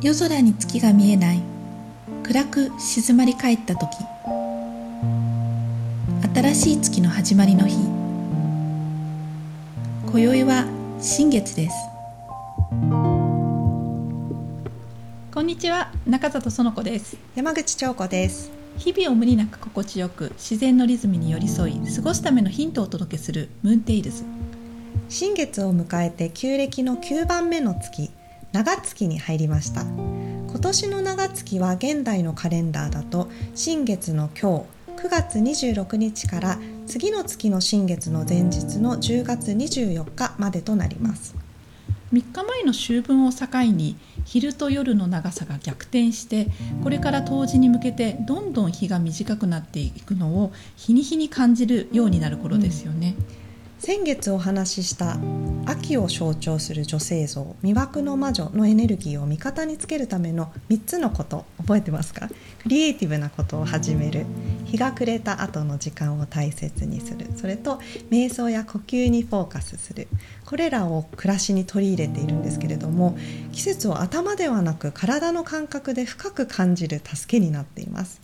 夜空に月が見えない。暗く静まり返った時、新しい月の始まりの日。今宵は新月です。こんにちは、中里園子です。山口彫子です。日々を無理なく心地よく自然のリズムに寄り添い過ごすためのヒントをお届けするムーンテイルズ。新月を迎えて旧暦の9番目の月、長月に入りました。今年の長月は現代のカレンダーだと新月の今日9月26日から次の月の新月の前日の10月24日までとなります。3日前の秋分を境に昼と夜の長さが逆転して、これから冬至に向けてどんどん日が短くなっていくのを日に日に感じるようになる頃ですよね。先月お話しした秋を象徴する女性像、魅惑の魔女のエネルギーを味方につけるための3つのこと、覚えてますか？クリエイティブなことを始める、日が暮れた後の時間を大切にする、それと瞑想や呼吸にフォーカスする。これらを暮らしに取り入れているんですけれども、季節を頭ではなく体の感覚で深く感じる助けになっています。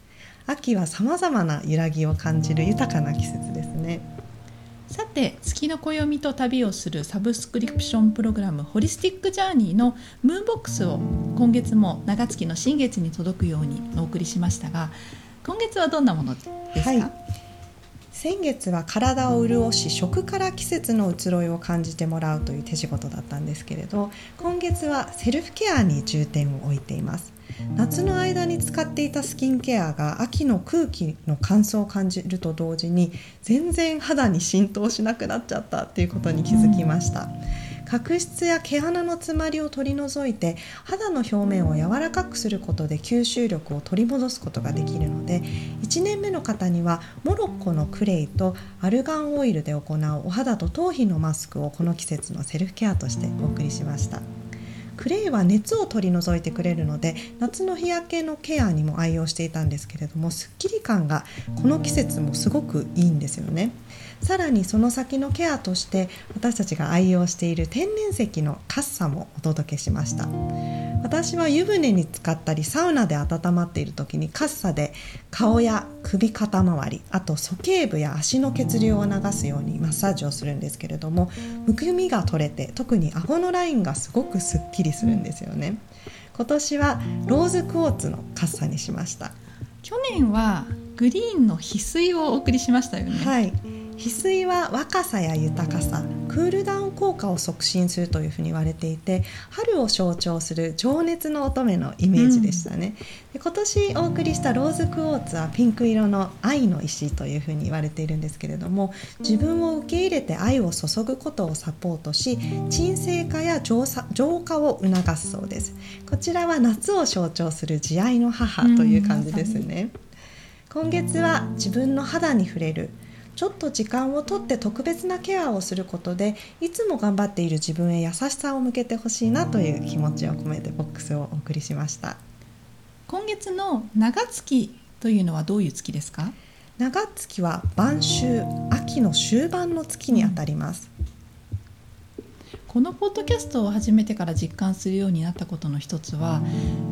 秋は様々な揺らぎを感じる豊かな季節ですね。さて、月の暦と旅をするサブスクリプションプログラムホリスティックジャーニーのムーンボックスを今月も長月の新月に届くようにお送りしましたが、今月はどんなものですか？はい、先月は体を潤し食から季節の移ろいを感じてもらうという手仕事だったんですけれど、今月はセルフケアに重点を置いています。夏の間に使っていたスキンケアが秋の空気の乾燥を感じると同時に全然肌に浸透しなくなっちゃったっていうことに気づきました。角質や毛穴の詰まりを取り除いて肌の表面を柔らかくすることで吸収力を取り戻すことができるので、1年目の方にはモロッコのクレイとアルガンオイルで行うお肌と頭皮のマスクをこの季節のセルフケアとしてお送りしました。クレイは熱を取り除いてくれるので夏の日焼けのケアにも愛用していたんですけれども、すっきり感がこの季節もすごくいいんですよね。さらにその先のケアとして私たちが愛用している天然石のカッサもお届けしました。私は湯船に浸かったりサウナで温まっている時にカッサで顔や首肩周り、あと鼠径部や足の血流を流すようにマッサージをするんですけれども、むくみが取れて特に顎のラインがすごくすっきりするんですよね。今年はローズクォーツのカッサにしました。去年はグリーンの翡翠をお送りしましたよね。はい、翡翠は若さや豊かさ、クールダウン効果を促進するというふうに言われていて、春を象徴する情熱の乙女のイメージでしたね。で、今年お送りしたローズクォーツはピンク色の愛の石というふうに言われているんですけれども、自分を受け入れて愛を注ぐことをサポートし、鎮静化や浄化を促すそうです。こちらは夏を象徴する慈愛の母という感じですね。今月は自分の肌に触れる、ちょっと時間をとって特別なケアをすることでいつも頑張っている自分へ優しさを向けてほしいなという気持ちを込めてボックスをお送りしました。今月の長月というのはどういう月ですか？長月は晩秋、秋の終盤の月にあたります。このポッドキャストを始めてから実感するようになったことの一つは、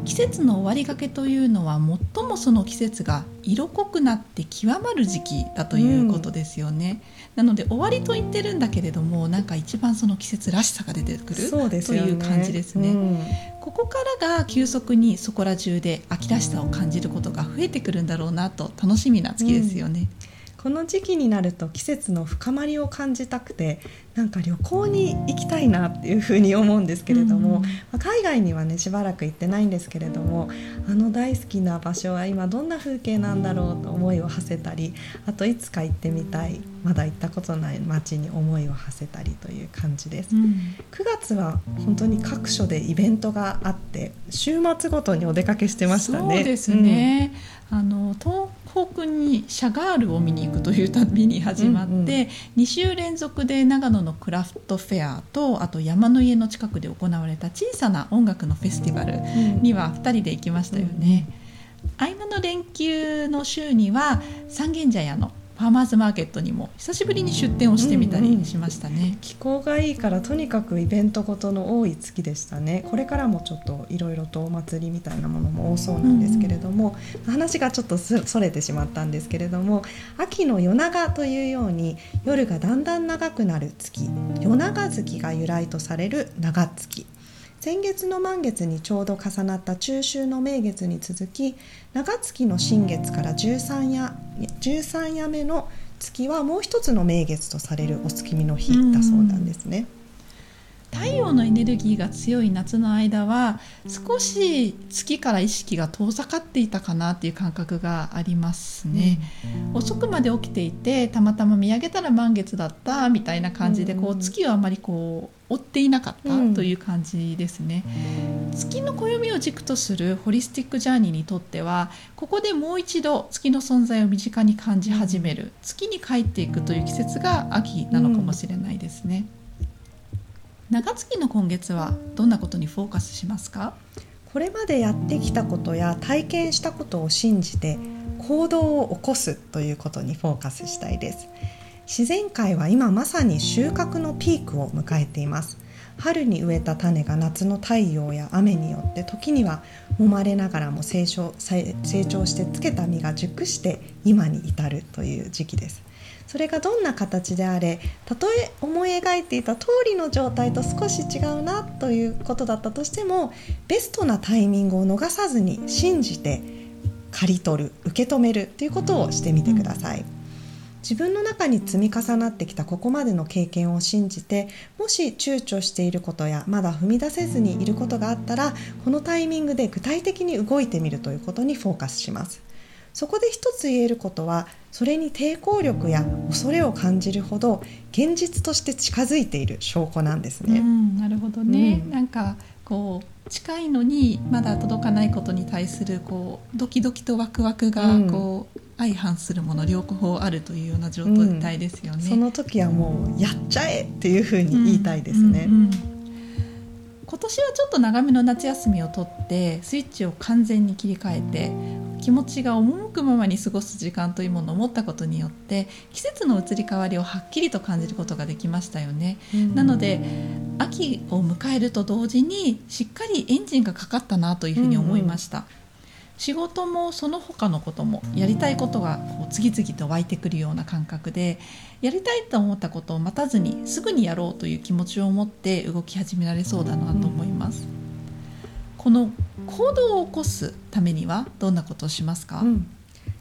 季節の終わりがけというのは最もその季節が色濃くなって極まる時期だということですよね。なので終わりと言ってるんだけれども、なんか一番その季節らしさが出てくる、そうですよね、という感じですね。ここからが急速にそこら中で秋らしさを感じることが増えてくるんだろうなと楽しみな月ですよね。この時期になると季節の深まりを感じたくて、なんか旅行に行きたいなっていうふうに思うんですけれども、海外にはね、しばらく行ってないんですけれども、あの大好きな場所は今どんな風景なんだろうと思いを馳せたり、あといつか行ってみたい、まだ行ったことない街に思いを馳せたりという感じです。9月は本当に各所でイベントがあって週末ごとにお出かけしてましたね。そうですね、東北にシャガールを見に行くという旅に始まって、2週連続で長野のクラフトフェアと、あと山の家の近くで行われた小さな音楽のフェスティバルには2人で行きましたよね。合間の連休の週には三軒茶屋のフファーマーズマーケットにも久しぶりに出店をしてみたりしましたね、うんうん、気候がいいからとにかくイベントごとの多い月でしたね。これからもちょっといろいろとお祭りみたいなものも多そうなんですけれども、うん、話がちょっとそれてしまったんですけれども、秋の夜長というように夜がだんだん長くなる月、夜長月が由来とされる長月、先月の満月にちょうど重なった中秋の名月に続き、長月の新月から13夜目の月はもう一つの名月とされるお月見の日だそうなんですね。太陽のエネルギーが強い夏の間は少し月から意識が遠ざかっていたかなという感覚がありますね。遅くまで起きていてたまたま見上げたら満月だったみたいな感じで、こう月をあまりこう追っていなかったという感じですね、うん、月の暦を軸とするホリスティックジャーニーにとっては、ここでもう一度月の存在を身近に感じ始める、月に帰っていくという季節が秋なのかもしれないですね、うん。長月の今月はどんなことにフォーカスしますか？これまでやってきたことや体験したことを信じて行動を起こすということにフォーカスしたいです。自然界は今まさに収穫のピークを迎えています。春に植えた種が夏の太陽や雨によって時には揉まれながらも成長してつけた実が熟して今に至るという時期です。それがどんな形であれ、たとえ思い描いていた通りの状態と少し違うなということだったとしても、ベストなタイミングを逃さずに信じて刈り取る、受け止めるということをしてみてください。自分の中に積み重なってきたここまでの経験を信じて、もし躊躇していることやまだ踏み出せずにいることがあったら、このタイミングで具体的に動いてみるということにフォーカスします。そこで一つ言えることは、それに抵抗力や恐れを感じるほど現実として近づいている証拠なんですね、うん、なるほどね、うん、なんかこう近いのにまだ届かないことに対するこうドキドキとワクワクがこう、うん、相反するもの両方あるというような状態ですよね、うん、その時はもうやっちゃえっていうふうに言いたいですね、うんうんうん。今年はちょっと長めの夏休みを取ってスイッチを完全に切り替えて、気持ちが赴くままに過ごす時間というものを持ったことによって、季節の移り変わりをはっきりと感じることができましたよね、うん、なので秋を迎えると同時にしっかりエンジンがかかったなというふうに思いました、うんうん。仕事もその他のこともやりたいことがこう次々と湧いてくるような感覚で、やりたいと思ったことを待たずにすぐにやろうという気持ちを持って動き始められそうだなと思います、うん、この行動を起こすためにはどんなことをしますか？うん、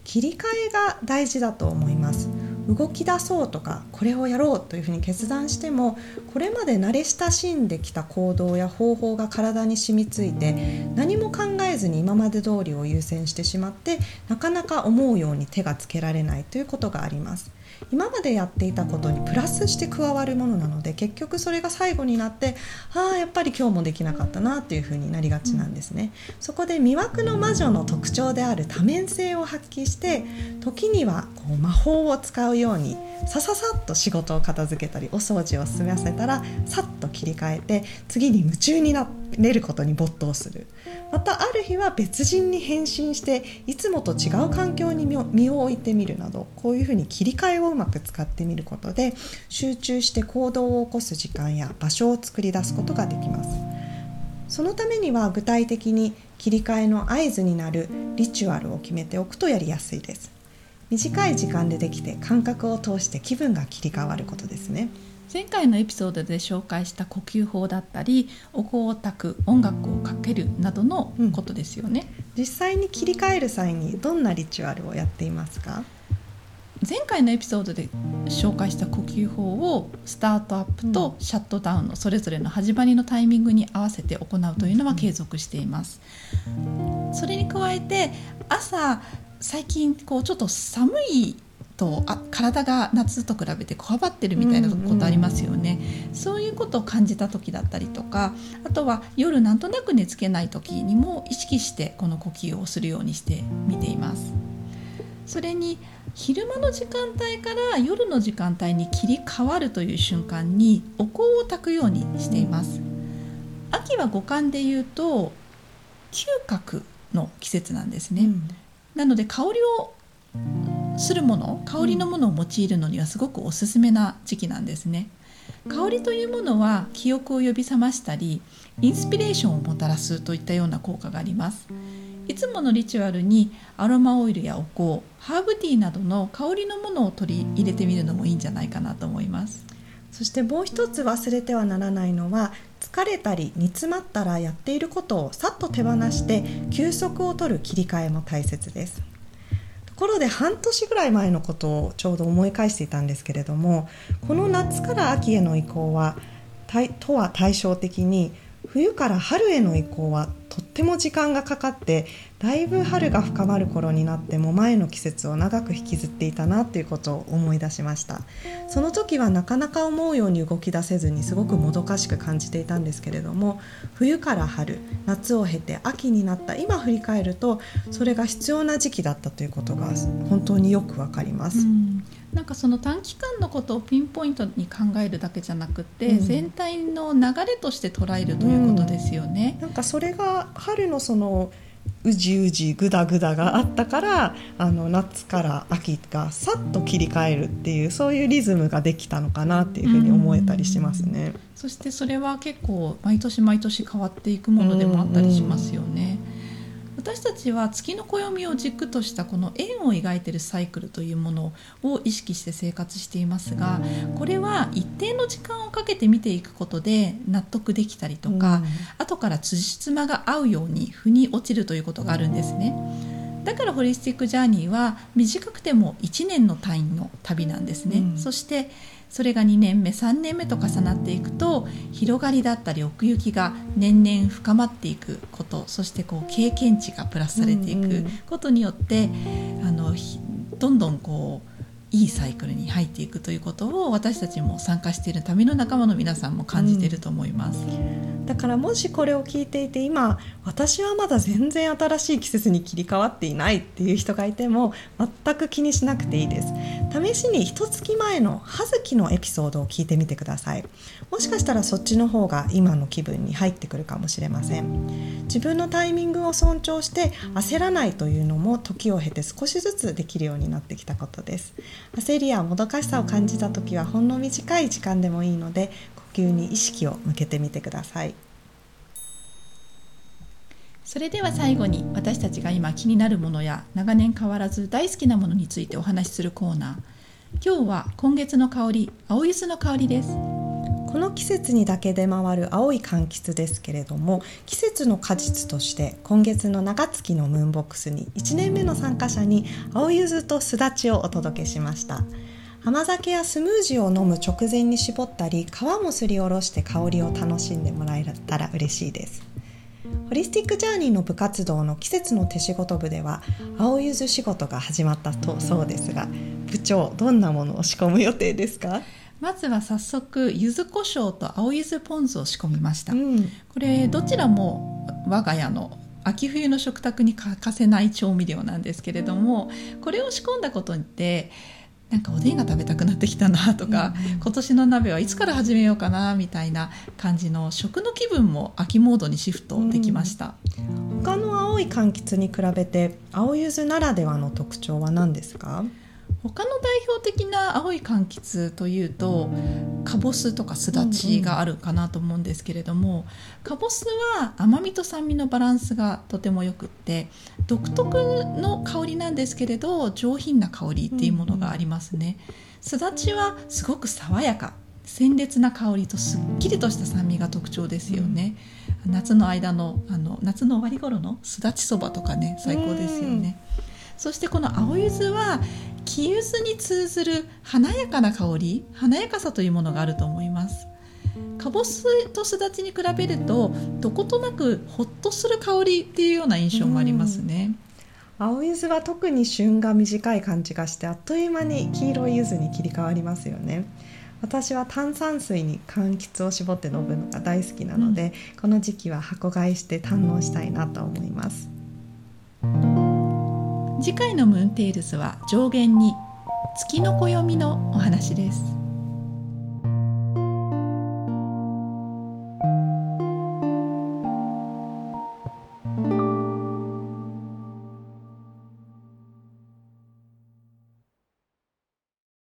切り替えが大事だと思います。動き出そうとかこれをやろうというふうに決断しても、これまで慣れ親しんできた行動や方法が体に染みついて、何も考えずに今まで通りを優先してしまって、なかなか思うように手がつけられないということがあります。今までやっていたことにプラスして加わるものなので、結局それが最後になって、ああやっぱり今日もできなかったなというふうになりがちなんですね。そこで魅惑の魔女の特徴である多面性を発揮して、時にはこう魔法を使うようにさささっと仕事を片付けたりお掃除を済ませたらさっと切り替えて、次に夢中になれることに没頭する。またある日は別人に変身して、いつもと違う環境に身を置いてみるなど、こういうふうに切り替えをうまく使ってみることで、集中して行動を起こす時間や場所を作り出すことができます。そのためには具体的に切り替えの合図になるリチュアルを決めておくとやりやすいです。短い時間でできて、感覚を通して気分が切り替わることですね。前回のエピソードで紹介した呼吸法だったり、お香を焚く、音楽をかけるなどのことですよね、うん、実際に切り替える際にどんなリチュアルをやっていますか？前回のエピソードで紹介した呼吸法をスタートアップとシャットダウンのそれぞれの始まりのタイミングに合わせて行うというのは継続しています。それに加えて朝、最近こうちょっと寒いと体が夏と比べてこわばってるみたいなことありますよね、うんうん、そういうことを感じた時だったりとか、あとは夜なんとなく寝つけない時にも意識してこの呼吸をするようにしてみています。それに昼間の時間帯から夜の時間帯に切り替わるという瞬間にお香を焚くようにしています。秋は五感でいうと嗅覚の季節なんですね、うん、なので香りをするもの、香りのものを用いるのにはすごくおすすめな時期なんですね。香りというものは記憶を呼び覚ましたり、インスピレーションをもたらすといったような効果があります。いつものリチュアルにアロマオイルやお香、ハーブティーなどの香りのものを取り入れてみるのもいいんじゃないかなと思います。そしてもう一つ忘れてはならないのは、疲れたり煮詰まったらやっていることをさっと手放して休息を取る切り替えも大切です。ところで半年ぐらい前のことをちょうど思い返していたんですけれども、この夏から秋への移行はとは対照的に、冬から春への移行はとっても時間がかかって、だいぶ春が深まる頃になっても前の季節を長く引きずっていたなということを思い出しました。その時はなかなか思うように動き出せずにすごくもどかしく感じていたんですけれども、冬から春、夏を経て秋になった今振り返ると、それが必要な時期だったということが本当によくわかります。なんかその短期間のことをピンポイントに考えるだけじゃなくて、全体の流れとして捉えるということですよね。なんかそれが春のそのうじうじぐだぐだがあったから、夏から秋がさっと切り替えるっていう、そういうリズムができたのかなっていうふうに思えたりしますね。そしてそれは結構毎年毎年変わっていくものでもあったりしますよね。私たちは月の暦を軸としたこの円を描いているサイクルというものを意識して生活していますが、これは一定の時間をかけて見ていくことで納得できたりとか、後から辻褄が合うように腑に落ちるということがあるんですね。だからホリスティックジャーニーは短くても1年の単位の旅なんですね。そしてそれが2年目3年目と重なっていくと、広がりだったり奥行きが年々深まっていくこと、そしてこう経験値がプラスされていくことによって、どんどんこういいサイクルに入っていくということを、私たちも参加している旅の仲間の皆さんも感じていると思います。だからもしこれを聞いていて、今私はまだ全然新しい季節に切り替わっていないっていう人がいても全く気にしなくていいです。試しに1月前の葉月のエピソードを聞いてみてください。もしかしたらそっちの方が今の気分に入ってくるかもしれません。自分のタイミングを尊重して焦らないというのも、時を経て少しずつできるようになってきたことです。焦りやもどかしさを感じたときはほんの短い時間でもいいので、呼吸に意識を向けてみてください。それでは最後に、私たちが今気になるものや長年変わらず大好きなものについてお話しするコーナー。今日は今月の香り、青柚子の香りです。この季節にだけ出回る青い柑橘ですけれども、季節の果実として今月の長月のムーンボックスに1年目の参加者に青柚子とすだちをお届けしました。甘酒やスムージーを飲む直前に絞ったり、皮もすりおろして香りを楽しんでもらえたら嬉しいです。ホリスティックジャーニーの部活動の季節の手仕事部では青柚子仕事が始まったとそうですが、部長、どんなものを仕込む予定ですか？まずは早速柚子胡椒と青柚子ポン酢を仕込みました。これどちらも我が家の秋冬の食卓に欠かせない調味料なんですけれども、これを仕込んだことでなんかおでんが食べたくなってきたなとか、今年の鍋はいつから始めようかなみたいな感じの食の気分も秋モードにシフトできました。他の青い柑橘に比べて青柚子ならではの特徴は何ですか？他の代表的な青い柑橘というとカボスとかすだちがあるかなと思うんですけれども、カボスは甘みと酸味のバランスがとてもよくって、独特の香りなんですけれど上品な香りっていうものがありますね。すだちはすごく爽やか、鮮烈な香りとすっきりとした酸味が特徴ですよね。夏の間の、夏の終わり頃のすだちそばとかね、最高ですよね。そしてこの青柚子は木柚子に通ずる華やかな香り、華やかさというものがあると思います。かぼすとすだちに比べるとどことなくほっとする香りっていうような印象もありますね。青柚子は特に旬が短い感じがして、あっという間に黄色い柚子に切り替わりますよね。私は炭酸水に柑橘を絞って飲むのが大好きなので、この時期は箱買いして堪能したいなと思います。次回のムーンテールズは上限に月の暦のお話。